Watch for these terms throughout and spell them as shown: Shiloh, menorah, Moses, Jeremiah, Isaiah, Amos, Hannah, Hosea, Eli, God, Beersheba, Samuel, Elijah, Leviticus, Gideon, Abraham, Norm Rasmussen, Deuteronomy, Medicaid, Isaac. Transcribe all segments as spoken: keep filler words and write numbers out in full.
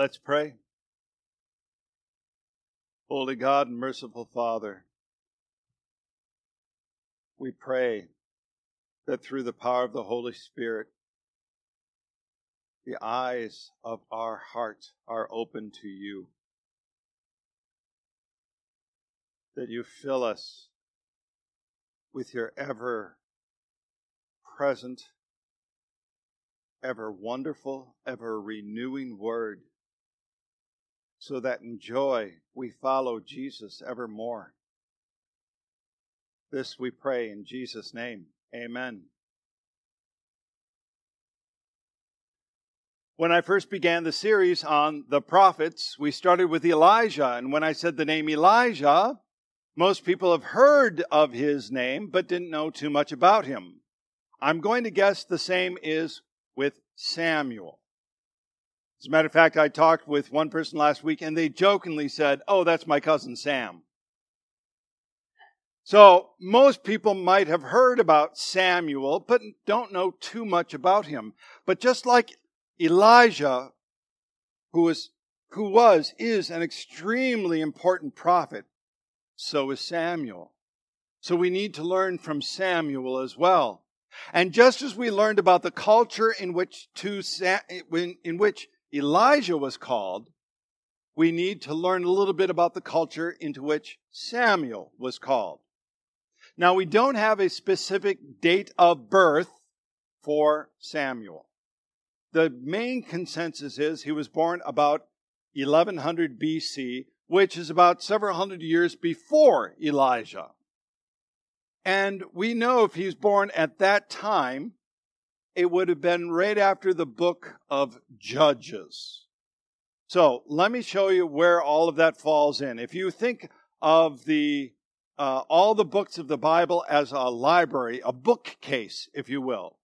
Let's pray. Holy God and merciful Father, we pray that through the power of the Holy Spirit, the eyes of our heart are open to you, that you fill us with your ever-present, ever-wonderful, ever-renewing word, so that in joy we follow Jesus evermore. This we pray in Jesus' name. Amen. When I first began the series on the prophets, we started with Elijah. And when I said the name Elijah, most people have heard of his name, but didn't know too much about him. I'm going to guess the same is with Samuel. As a matter of fact, I talked with one person last week, and they jokingly said, "Oh, that's my cousin Sam." So most people might have heard about Samuel, but don't know too much about him. But just like Elijah, who was, who was, is an extremely important prophet, so is Samuel. So we need to learn from Samuel as well. And just as we learned about the culture in which to, in which Elijah was called, we need to learn a little bit about the culture into which Samuel was called. Now, we don't have a specific date of birth for Samuel. The main consensus is he was born about eleven hundred B C, which is about several hundred years before Elijah. And we know if he's born at that time, it would have been right after the book of Judges. So let me show you where all of that falls in. If you think of the uh, all the books of the Bible as a library, a bookcase, if you will,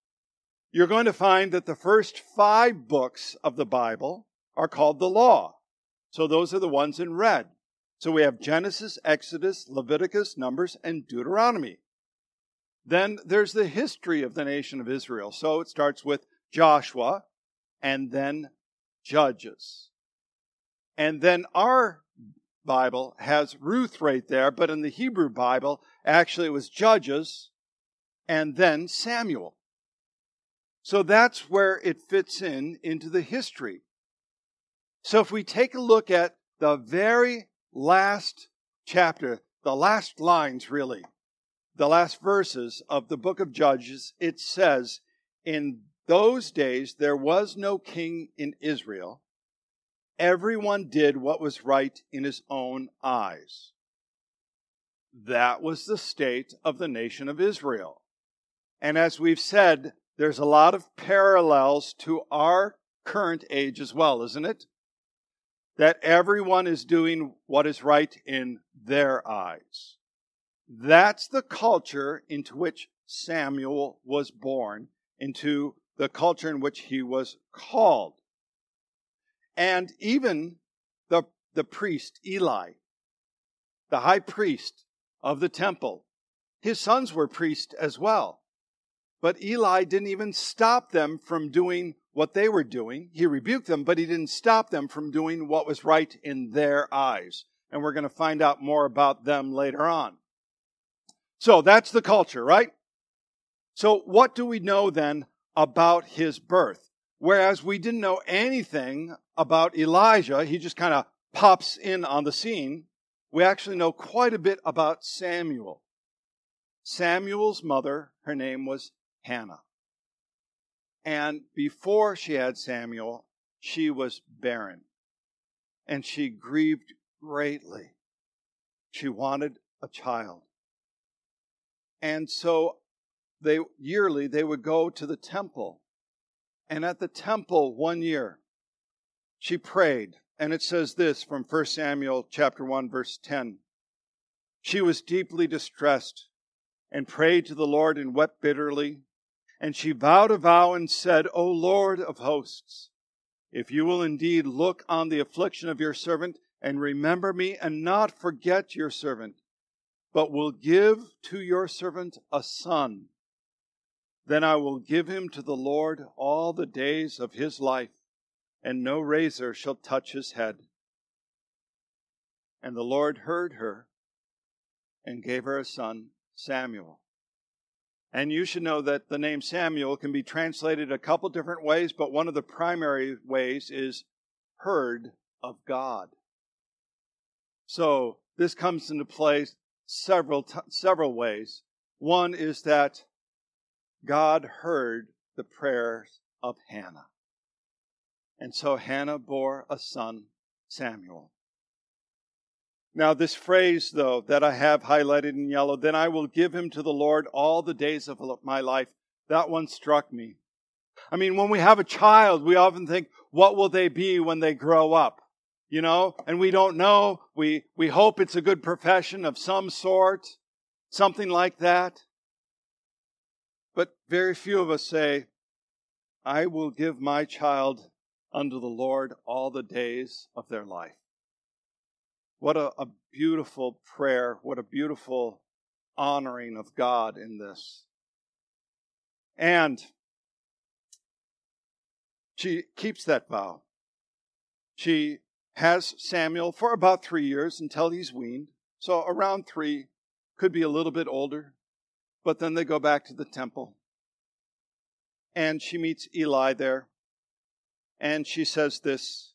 you're going to find that the first five books of the Bible are called the law. So those are the ones in red. So we have Genesis, Exodus, Leviticus, Numbers, and Deuteronomy. Then there's the history of the nation of Israel. So it starts with Joshua and then Judges. And then our Bible has Ruth right there, but in the Hebrew Bible, actually it was Judges and then Samuel. So that's where it fits in into the history. So if we take a look at the very last chapter, the last lines really, the last verses of the book of Judges, it says, "In those days there was no king in Israel. Everyone did what was right in his own eyes." That was the state of the nation of Israel. And as we've said, there's a lot of parallels to our current age as well, isn't it? That everyone is doing what is right in their eyes. That's the culture into which Samuel was born, into the culture in which he was called. And even the, the priest, Eli, the high priest of the temple, his sons were priests as well. But Eli didn't even stop them from doing what they were doing. He rebuked them, but he didn't stop them from doing what was right in their eyes. And we're going to find out more about them later on. So that's the culture, right? So what do we know then about his birth? Whereas we didn't know anything about Elijah, he just kind of pops in on the scene, we actually know quite a bit about Samuel. Samuel's mother, her name was Hannah. And before she had Samuel, she was barren. And she grieved greatly. She wanted a child. And so they yearly, they would go to the temple. And at the temple one year, she prayed. And it says this from First Samuel chapter one, verse ten. "She was deeply distressed and prayed to the Lord and wept bitterly. And she vowed a vow and said, 'O Lord of hosts, if you will indeed look on the affliction of your servant and remember me and not forget your servant, but will give to your servant a son, then I will give him to the Lord all the days of his life, and no razor shall touch his head. And the Lord heard her and gave her a son, Samuel. And you should know that the name Samuel can be translated a couple different ways, but one of the primary ways is heard of God. So this comes into play several t- several ways. One is that God heard the prayers of Hannah. And so Hannah bore a son, Samuel. Now this phrase, though, that I have highlighted in yellow, then I will give him to the Lord all the days of my life. That one struck me. I mean, when we have a child, we often think, what will they be when they grow up? You know, and we don't know. We, we hope it's a good profession of some sort, something like that. But very few of us say, I will give my child unto the Lord all the days of their life. What a, a beautiful prayer. What a beautiful honoring of God in this. And she keeps that vow. She has Samuel for about three years until he's weaned. So around three, could be a little bit older. But then they go back to the temple. And she meets Eli there. And she says this,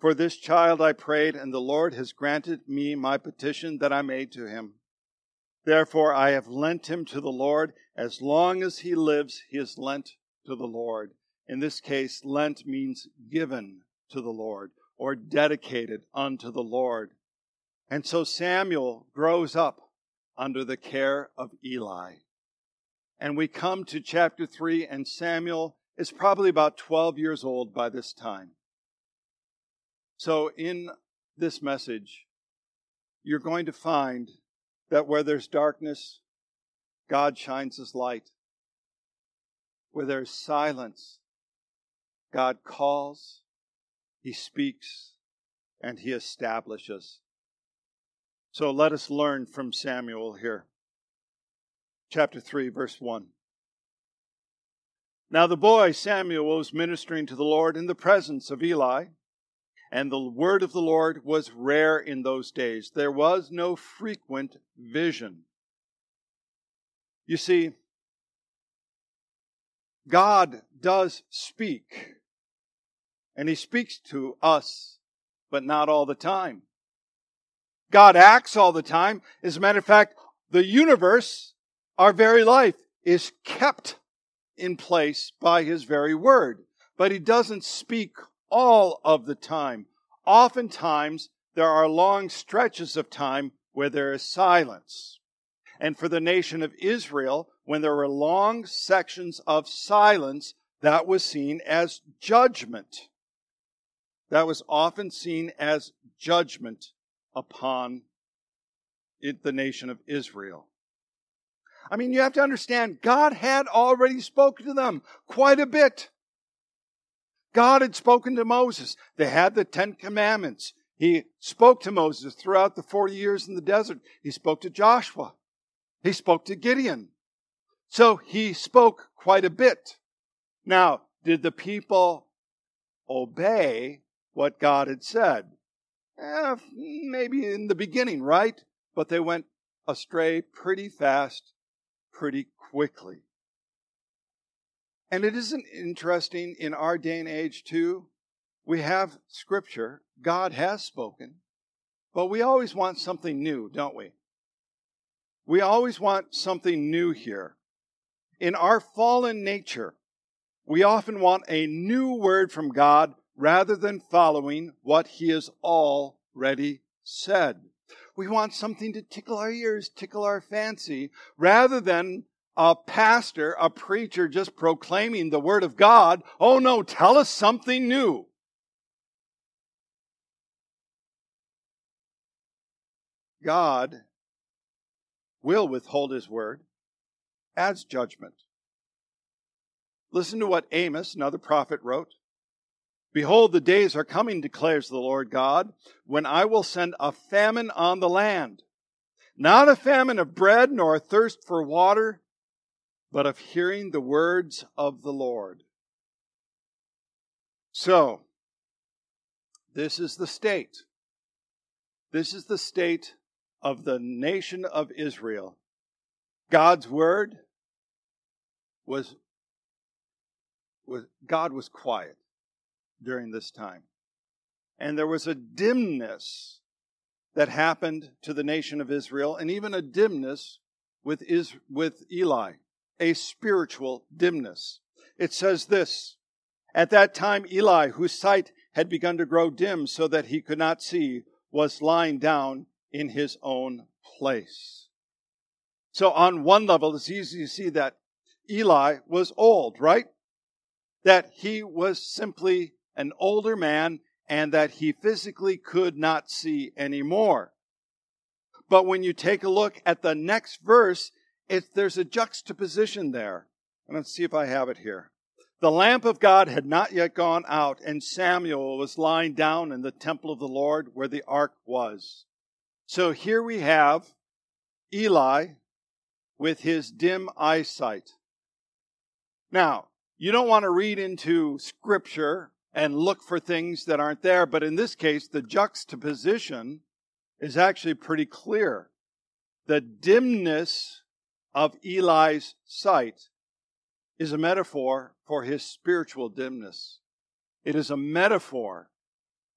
for this child I prayed, and the Lord has granted me my petition that I made to him. Therefore I have lent him to the Lord. As long as he lives, he is lent to the Lord. In this case, lent means given to the Lord, or dedicated unto the Lord. And so Samuel grows up under the care of Eli. And we come to chapter three, and Samuel is probably about twelve years old by this time. So in this message, you're going to find that where there's darkness, God shines his light. Where there's silence, God calls, he speaks, and he establishes. So let us learn from Samuel here. Chapter three, verse one. Now the boy Samuel was ministering to the Lord in the presence of Eli. And the word of the Lord was rare in those days. There was no frequent vision. You see, God does speak. And he speaks to us, but not all the time. God acts all the time. As a matter of fact, the universe, our very life, is kept in place by his very word. But he doesn't speak all of the time. Oftentimes, there are long stretches of time where there is silence. And for the nation of Israel, when there were long sections of silence, that was seen as judgment. That was often seen as judgment upon it, the nation of Israel. I mean, you have to understand, God had already spoken to them quite a bit. God had spoken to Moses. They had the Ten Commandments. He spoke to Moses throughout the forty years in the desert. He spoke to Joshua. He spoke to Gideon. So he spoke quite a bit. Now, did the people obey what God had said? Eh, maybe in the beginning, right? But they went astray pretty fast, pretty quickly. And it isn't interesting in our day and age, too. We have Scripture. God has spoken. But we always want something new, don't we? We always want something new here. In our fallen nature, we often want a new word from God rather than following what he has already said. We want something to tickle our ears, tickle our fancy, rather than a pastor, a preacher just proclaiming the word of God. Oh no, tell us something new. God will withhold his word as judgment. Listen to what Amos, another prophet, wrote. Behold, the days are coming, declares the Lord God, when I will send a famine on the land. Not a famine of bread nor a thirst for water, but of hearing the words of the Lord. So, This is the state. This is the state of the nation of Israel. God's word was, was, God was quiet during this time. And there was a dimness that happened to the nation of Israel, and even a dimness with, Is, with Eli, a spiritual dimness. It says this, "At that time Eli, whose sight had begun to grow dim so that he could not see, was lying down in his own place." So on one level, it's easy to see that Eli was old, right? That he was simply an older man and that he physically could not see anymore. But when you take a look at the next verse, it, there's a juxtaposition there. And let's see if I have it here. "The lamp of God had not yet gone out, and Samuel was lying down in the temple of the Lord where the ark was." So here we have Eli with his dim eyesight. Now, you don't want to read into Scripture and look for things that aren't there, but in this case, the juxtaposition is actually pretty clear. The dimness of Eli's sight is a metaphor for his spiritual dimness. It is a metaphor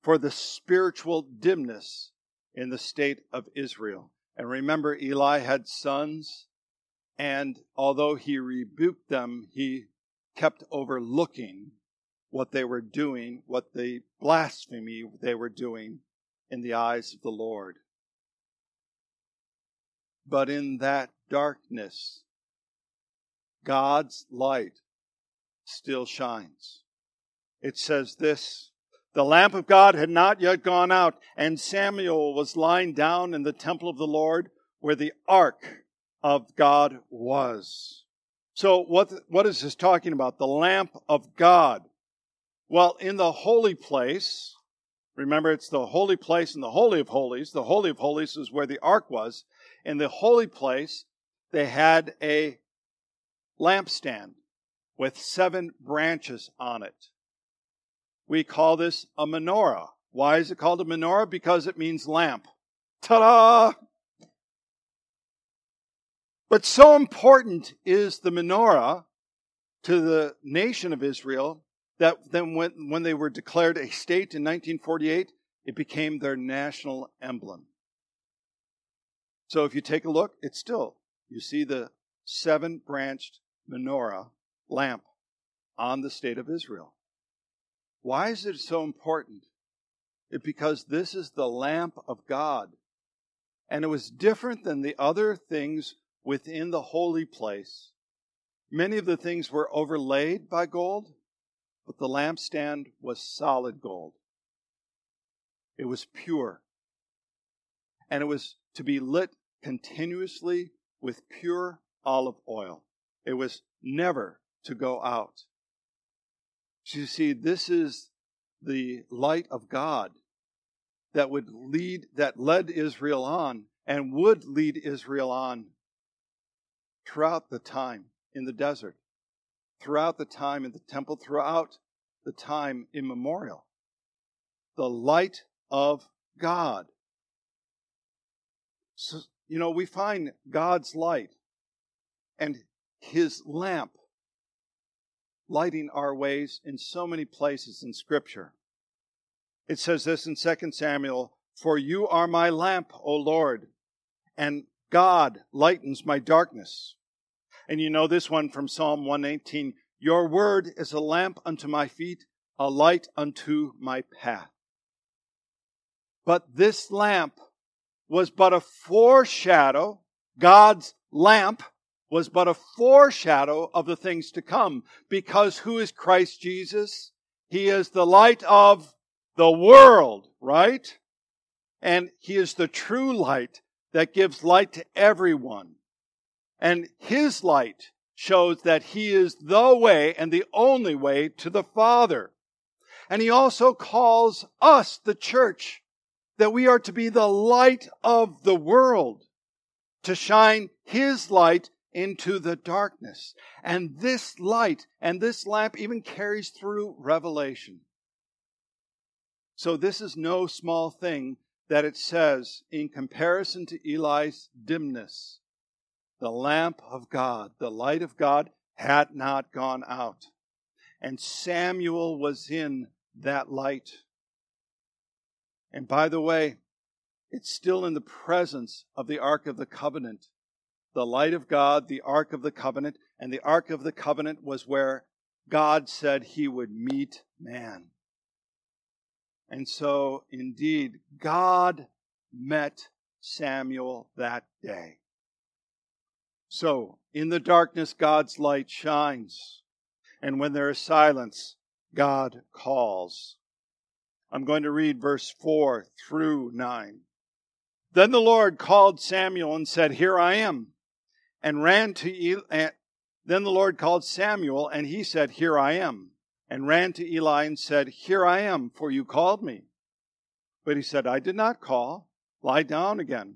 for the spiritual dimness in the state of Israel. And remember, Eli had sons, and although he rebuked them, he kept overlooking what they were doing, what the blasphemy they were doing in the eyes of the Lord. But in that darkness, God's light still shines. It says this, "The lamp of God had not yet gone out, and Samuel was lying down in the temple of the Lord where the ark of God was." So what, what is this talking about? The lamp of God. Well, in the holy place, remember it's the holy place and the holy of holies. The holy of holies is where the ark was. In the holy place, they had a lampstand with seven branches on it. We call this a menorah. Why is it called a menorah? Because it means lamp. Ta-da! But so important is the menorah to the nation of Israel that then when, when they were declared a state in nineteen forty-eight, it became their national emblem. So if you take a look, it's still, you see the seven-branched menorah lamp on the state of Israel. Why is it so important? It's because this is the lamp of God. And it was different than the other things within the holy place. Many of the things were overlaid by gold, but the lampstand was solid gold. It was pure. And it was to be lit continuously with pure olive oil. It was never to go out. So you see, this is the light of God that would lead, that led Israel on and would lead Israel on throughout the time in the desert, throughout the time in the temple, throughout the time immemorial. The light of God. So, you know, we find God's light and his lamp lighting our ways in so many places in Scripture. It says this in Second Samuel, "For you are my lamp, O Lord, and God lightens my darkness." And you know this one from Psalm one eighteen, "Your word is a lamp unto my feet, a light unto my path." But this lamp was but a foreshadow. God's lamp was but a foreshadow of the things to come. Because who is Christ Jesus? He is the light of the world, right? And he is the true light that gives light to everyone. And his light shows that he is the way and the only way to the Father. And he also calls us, the church, that we are to be the light of the world, to shine his light into the darkness. And this light and this lamp even carries through Revelation. So this is no small thing that it says in comparison to Eli's dimness. The lamp of God, the light of God had not gone out. And Samuel was in that light. And by the way, it's still in the presence of the Ark of the Covenant. The light of God, the Ark of the Covenant, and the Ark of the Covenant was where God said he would meet man. And so, indeed, God met Samuel that day. So, in the darkness, God's light shines. And when there is silence, God calls. I'm going to read verse four through nine. Then the Lord called Samuel and said, Here I am, and ran to Eli. And then the Lord called Samuel, and he said, Here I am, and ran to Eli and said, Here I am, for you called me. But he said, I did not call. Lie down again.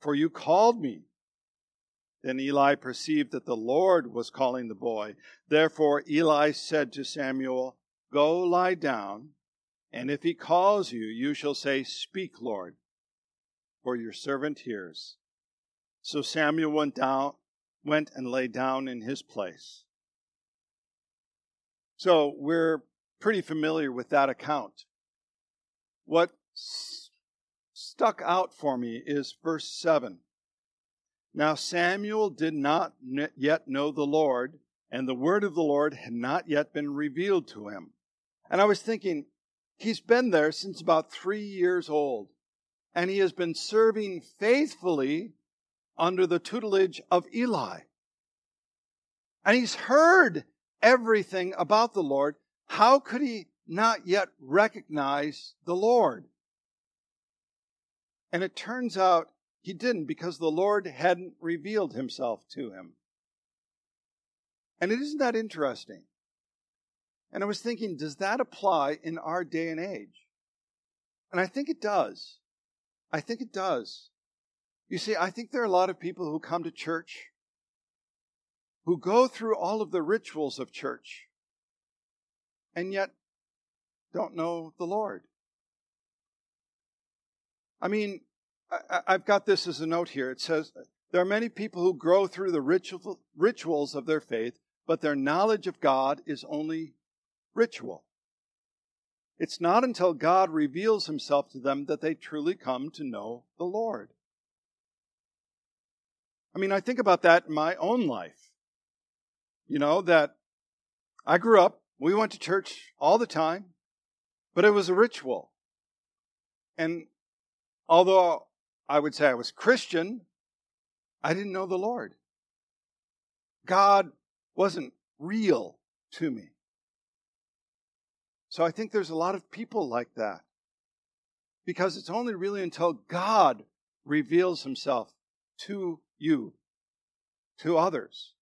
for you called me. Then Eli perceived that the Lord was calling the boy. Therefore Eli said to Samuel, Go lie down, and if he calls you, you shall say, Speak, Lord, for your servant hears. So Samuel went down, went and lay down in his place. So we're pretty familiar with that account. What s- stuck out for me is verse seven. Now Samuel did not yet know the Lord, and the word of the Lord had not yet been revealed to him. And I was thinking, he's been there since about three years old, and he has been serving faithfully under the tutelage of Eli. And he's heard everything about the Lord. How could he not yet recognize the Lord? And it turns out he didn't, because the Lord hadn't revealed himself to him. And it isn't that interesting. And I was thinking, does that apply in our day and age? And I think it does. I think it does. You see, I think there are a lot of people who come to church, who go through all of the rituals of church, and yet don't know the Lord. I mean, I've got this as a note here. It says, there are many people who grow through the ritual, rituals of their faith, but their knowledge of God is only ritual. It's not until God reveals himself to them that they truly come to know the Lord. I mean, I think about that in my own life. You know, that I grew up, we went to church all the time, but it was a ritual. And although I would say I was Christian, I didn't know the Lord. God wasn't real to me. So I think there's a lot of people like that, because it's only really until God reveals himself to you, to others,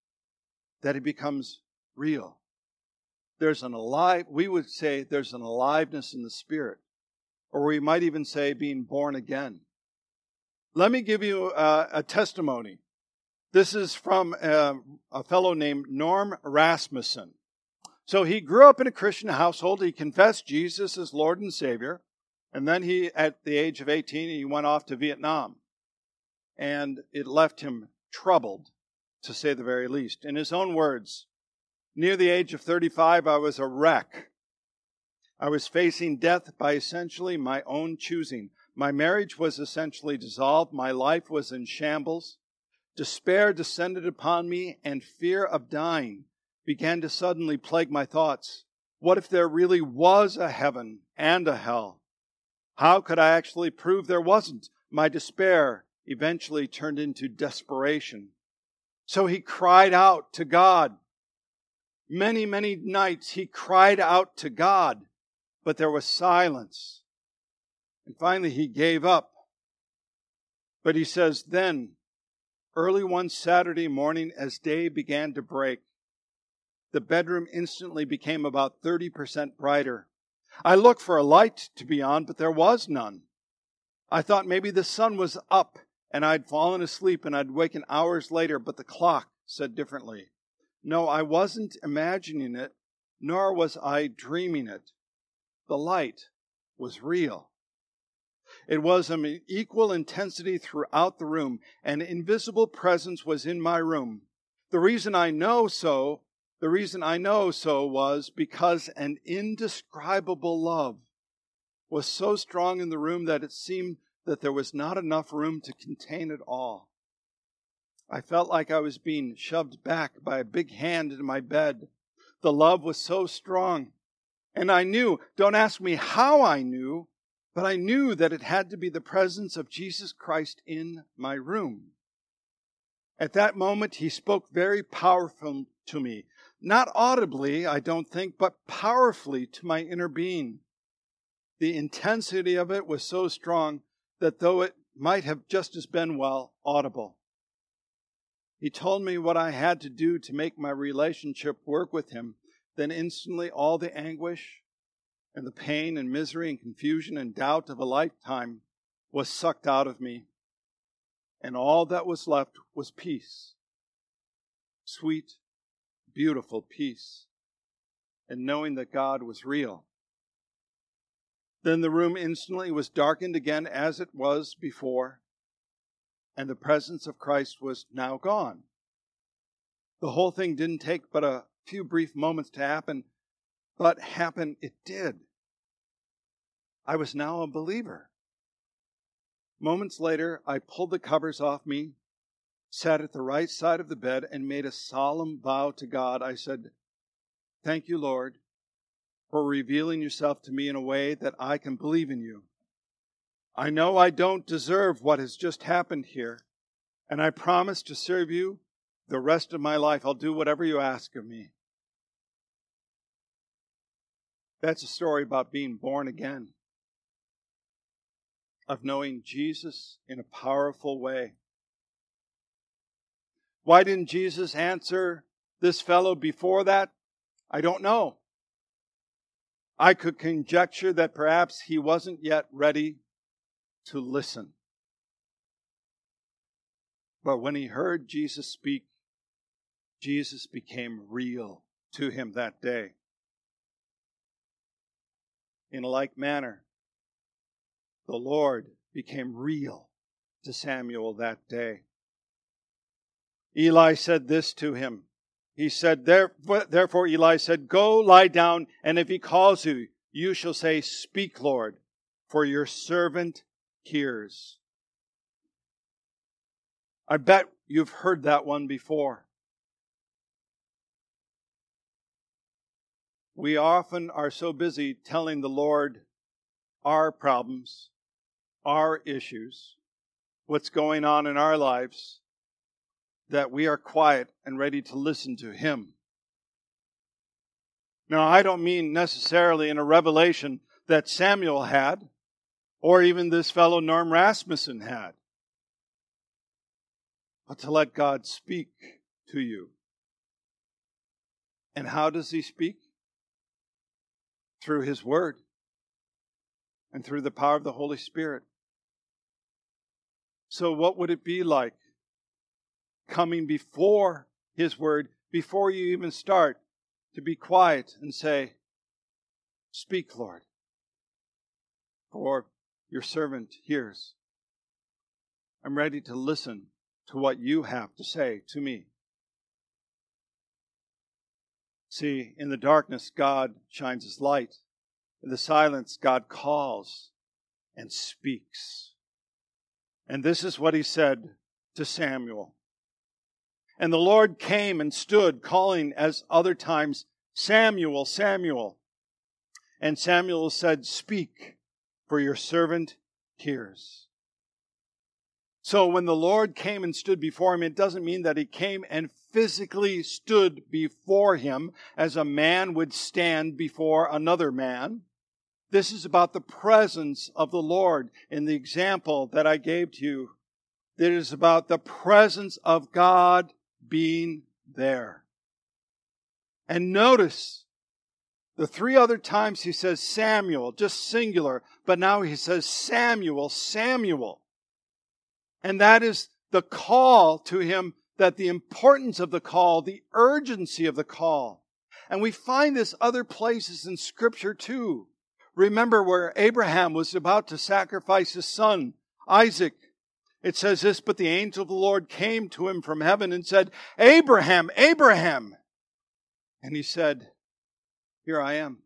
that he becomes real. There's an alive, we would say there's an aliveness in the Spirit, or we might even say being born again. Let me give you a, a testimony. This is from a, a fellow named Norm Rasmussen. So he grew up in a Christian household. He confessed Jesus as Lord and Savior. And then he, at the age of eighteen, he went off to Vietnam. And it left him troubled, to say the very least. In his own words, near the age of thirty-five, I was a wreck. I was facing death by essentially my own choosing. My marriage was essentially dissolved. My life was in shambles. Despair descended upon me, and fear of dying began to suddenly plague my thoughts. What if there really was a heaven and a hell? How could I actually prove there wasn't? My despair eventually turned into desperation. So he cried out to God. Many, many nights he cried out to God, but there was silence. And finally, he gave up. But he says, then, early one Saturday morning, as day began to break, the bedroom instantly became about thirty percent brighter. I looked for a light to be on, but there was none. I thought maybe the sun was up and I'd fallen asleep and I'd waken hours later, but the clock said differently. No, I wasn't imagining it, nor was I dreaming it. The light was real. It was of an equal intensity throughout the room. An invisible presence was in my room. The reason I know so, the reason I know so was because an indescribable love was so strong in the room that it seemed that there was not enough room to contain it all. I felt like I was being shoved back by a big hand in my bed. The love was so strong. And I knew, don't ask me how I knew, but I knew that it had to be the presence of Jesus Christ in my room. At that moment, he spoke very powerfully to me. Not audibly, I don't think, but powerfully to my inner being. The intensity of it was so strong that though it might have just as been well audible. He told me what I had to do to make my relationship work with him. Then instantly all the anguish and the pain and misery and confusion and doubt of a lifetime was sucked out of me. And all that was left was peace. Sweet, beautiful peace. And knowing that God was real. Then the room instantly was darkened again as it was before. And the presence of Christ was now gone. The whole thing didn't take but a few brief moments to happen. But happen it did. I was now a believer. Moments later, I pulled the covers off me, sat at the right side of the bed, and made a solemn vow to God. I said, thank you, Lord, for revealing yourself to me in a way that I can believe in you. I know I don't deserve what has just happened here, and I promise to serve you the rest of my life. I'll do whatever you ask of me. That's a story about being born again, of knowing Jesus in a powerful way. Why didn't Jesus answer this fellow before that? I don't know. I could conjecture that perhaps he wasn't yet ready to listen. But when he heard Jesus speak, Jesus became real to him that day. In a like manner, the Lord became real to Samuel that day. Eli said this to him. He said, therefore, therefore Eli said, go lie down, and if he calls you, you shall say, speak, Lord, for your servant hears. I bet you've heard that one before. We often are so busy telling the Lord our problems, our issues, what's going on in our lives, that we are quiet and ready to listen to Him. Now, I don't mean necessarily in a revelation that Samuel had, or even this fellow Norm Rasmussen had, but to let God speak to you. And how does He speak? Through His Word and through the power of the Holy Spirit. So what would it be like coming before His Word, before you even start, to be quiet and say, speak, Lord, for your servant hears. I'm ready to listen to what you have to say to me. See, in the darkness, God shines His light. In the silence, God calls and speaks. And this is what He said to Samuel. And the Lord came and stood, calling as other times, Samuel, Samuel. And Samuel said, speak, for your servant hears. So when the Lord came and stood before him, it doesn't mean that He came and physically stood before him as a man would stand before another man. This is about the presence of the Lord in the example that I gave to you. It is about the presence of God being there. And notice the three other times he says Samuel, just singular, but now he says Samuel, Samuel. And that is the call to him, that the importance of the call, the urgency of the call. And we find this other places in Scripture too. Remember where Abraham was about to sacrifice his son, Isaac. It says this, but the angel of the Lord came to him from heaven and said, Abraham, Abraham. And he said, here I am.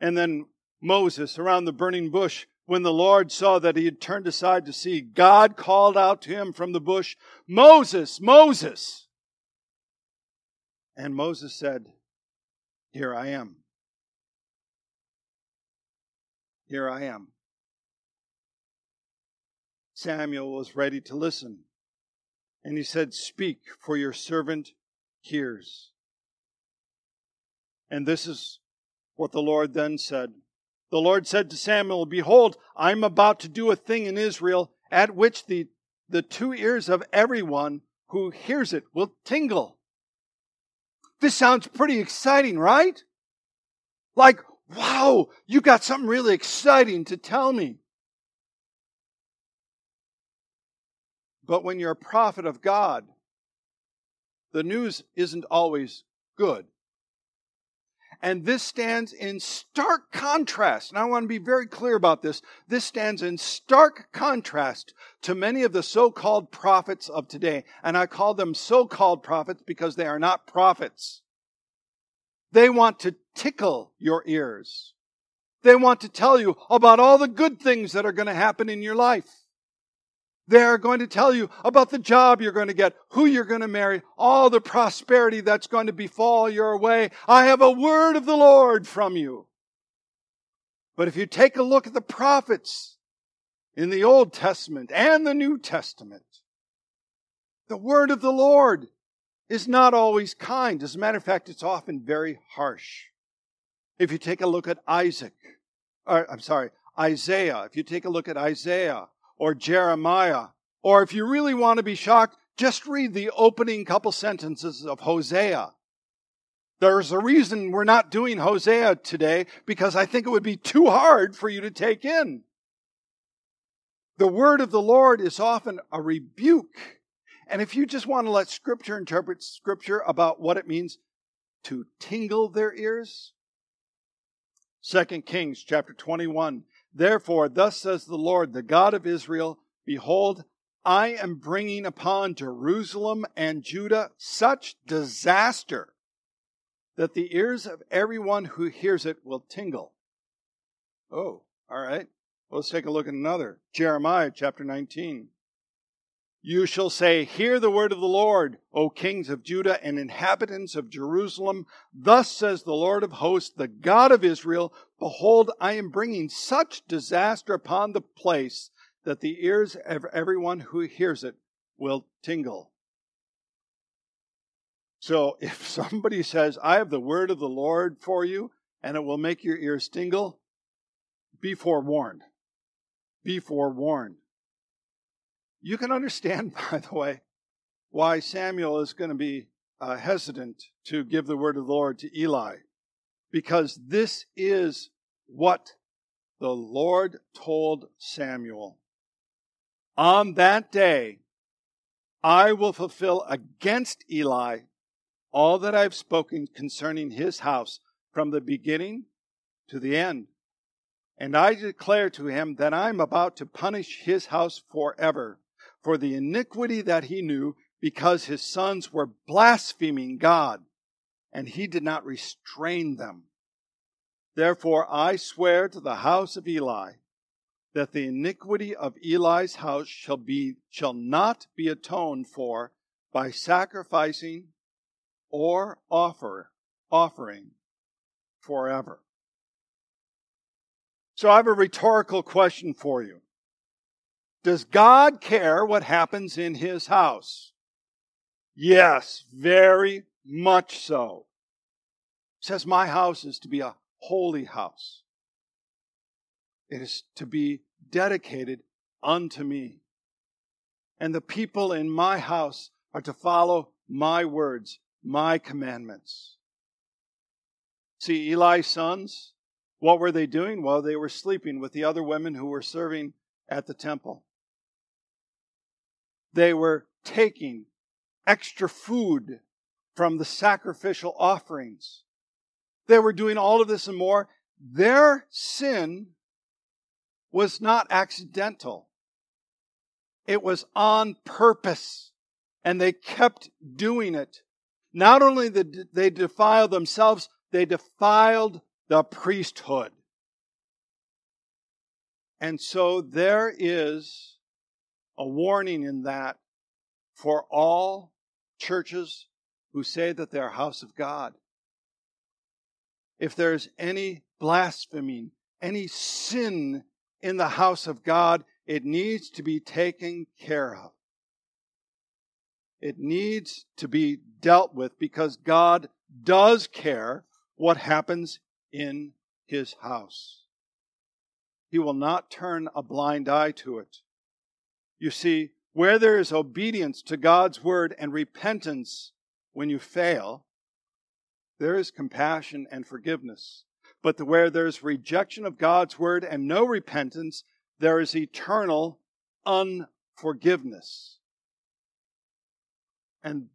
And then Moses around the burning bush, when the Lord saw that he had turned aside to see, God called out to him from the bush, Moses, Moses. And Moses said, here I am. Here I am. Samuel was ready to listen. And he said, speak, for your servant hears. And this is what the Lord then said. The Lord said to Samuel, behold, I am about to do a thing in Israel at which the, the two ears of everyone who hears it will tingle. This sounds pretty exciting, right? Like, wow, you got something really exciting to tell me. But when you're a prophet of God, the news isn't always good. And this stands in stark contrast. And I want to be very clear about this. This stands in stark contrast to many of the so-called prophets of today. And I call them so-called prophets because they are not prophets. They want to tickle your ears. They want to tell you about all the good things that are going to happen in your life. They are going to tell you about the job you're going to get, who you're going to marry, all the prosperity that's going to befall your way. I have a word of the Lord from you. But if you take a look at the prophets in the Old Testament and the New Testament, the word of the Lord is not always kind. As a matter of fact, it's often very harsh. If you take a look at Isaac, or I'm sorry, Isaiah, if you take a look at Isaiah, or Jeremiah, or if you really want to be shocked, just read the opening couple sentences of Hosea. There's a reason we're not doing Hosea today, because I think it would be too hard for you to take in. The word of the Lord is often a rebuke. And if you just want to let Scripture interpret Scripture about what it means to tingle their ears, Second Kings chapter twenty-one, therefore, thus says the Lord, the God of Israel, behold, I am bringing upon Jerusalem and Judah such disaster that the ears of everyone who hears it will tingle. Oh, all right. Well, let's take a look at another. Jeremiah chapter nineteen. You shall say, hear the word of the Lord, O kings of Judah and inhabitants of Jerusalem. Thus says the Lord of hosts, the God of Israel, behold, I am bringing such disaster upon the place that the ears of everyone who hears it will tingle. So if somebody says, I have the word of the Lord for you, and it will make your ears tingle, be forewarned. Be forewarned. You can understand, by the way, why Samuel is going to be uh, hesitant to give the word of the Lord to Eli, because this is what the Lord told Samuel. On that day, I will fulfill against Eli all that I have spoken concerning his house from the beginning to the end. And I declare to him that I am about to punish his house forever for the iniquity that he knew, because his sons were blaspheming God, and he did not restrain them. Therefore I swear to the house of Eli that the iniquity of Eli's house shall be shall not be atoned for by sacrificing or offer offering forever. So I have a rhetorical question for you. Does God care what happens in his house? Yes, very much so. It says my house is to be a holy house. It is to be dedicated unto me. And the people in my house are to follow my words, my commandments. See, Eli's sons, what were they doing? Well, they were sleeping with the other women who were serving at the temple. They were taking extra food from the sacrificial offerings. They were doing all of this and more. Their sin was not accidental. It was on purpose, and they kept doing it. Not only did they defile themselves, they defiled the priesthood. And so there is a warning in that for all churches who say that they are house of God. If there is any blaspheming, any sin in the house of God, it needs to be taken care of. It needs to be dealt with because God does care what happens in His house. He will not turn a blind eye to it. You see, where there is obedience to God's word and repentance when you fail, there is compassion and forgiveness. But where there is rejection of God's word and no repentance, there is eternal unforgiveness. And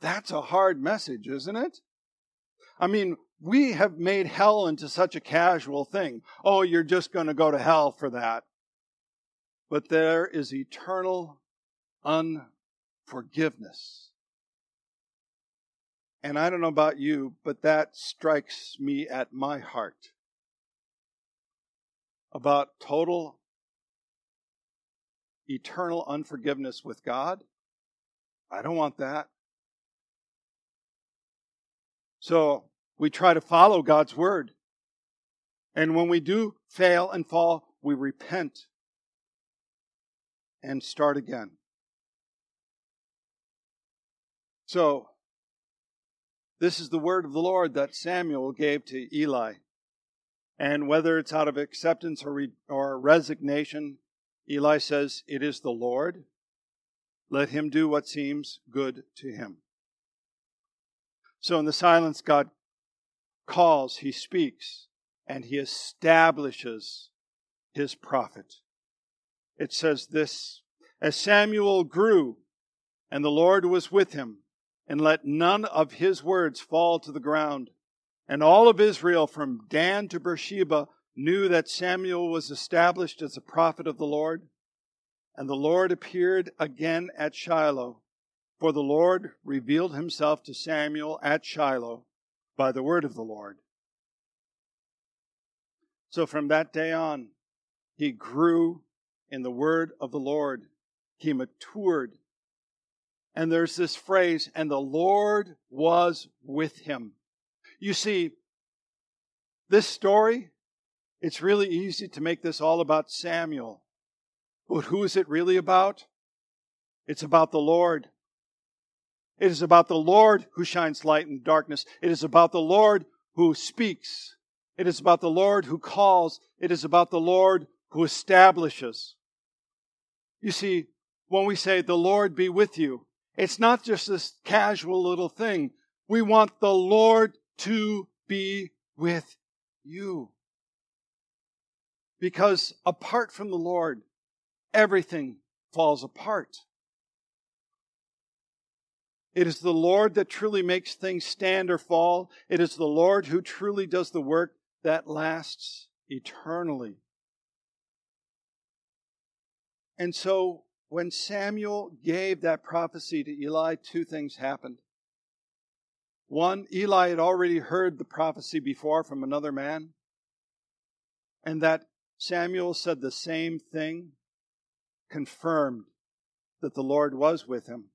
that's a hard message, isn't it? I mean, we have made hell into such a casual thing. Oh, you're just going to go to hell for that. But there is eternal unforgiveness. And I don't know about you, but that strikes me at my heart. About total, eternal unforgiveness with God. I don't want that. So we try to follow God's word. And when we do fail and fall, we repent and start again. So, this is the word of the Lord that Samuel gave to Eli. And whether it's out of acceptance or, re- or resignation, Eli says, it is the Lord. Let him do what seems good to him. So in the silence, God calls, He speaks, and He establishes His prophet. It says this, as Samuel grew, and the Lord was with him, and let none of his words fall to the ground. And all of Israel from Dan to Beersheba knew that Samuel was established as a prophet of the Lord. And the Lord appeared again at Shiloh, for the Lord revealed Himself to Samuel at Shiloh by the word of the Lord. So from that day on, he grew in the word of the Lord. He matured. And there's this phrase, and the Lord was with him. You see, this story, it's really easy to make this all about Samuel. But who is it really about? It's about the Lord. It is about the Lord who shines light in darkness. It is about the Lord who speaks. It is about the Lord who calls. It is about the Lord who establishes. You see, when we say, the Lord be with you, it's not just this casual little thing. We want the Lord to be with you. Because apart from the Lord, everything falls apart. It is the Lord that truly makes things stand or fall. It is the Lord who truly does the work that lasts eternally. And so, when Samuel gave that prophecy to Eli, two things happened. One, Eli had already heard the prophecy before from another man, and that Samuel said the same thing confirmed that the Lord was with him,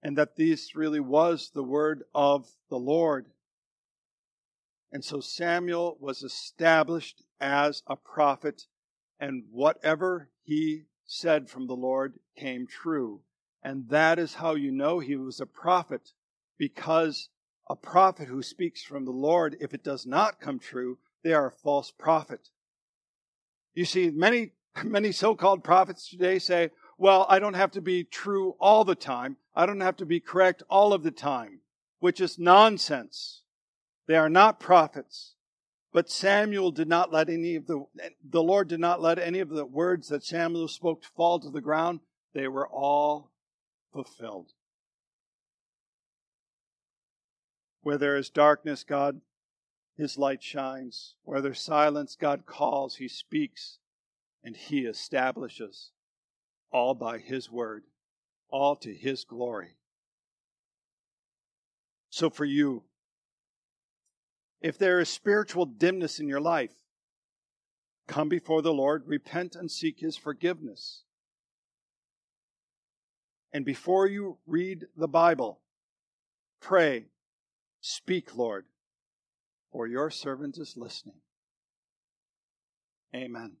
and that this really was the word of the Lord. And so Samuel was established as a prophet, and whatever he said from the Lord came true. And that is how you know he was a prophet, because a prophet who speaks from the Lord, if it does not come true, they are a false prophet. You see, many, many so-called prophets today say, well, I don't have to be true all the time. I don't have to be correct all of the time, which is nonsense. They are not prophets. But Samuel did not let any of the, the Lord did not let any of the words that Samuel spoke fall to the ground. They were all fulfilled. Where there is darkness, God, His light shines. Where there's silence, God calls, He speaks, and He establishes all by His word, all to His glory. So for you, if there is spiritual dimness in your life, come before the Lord, repent and seek His forgiveness. And before you read the Bible, pray, speak, Lord, for your servant is listening. Amen.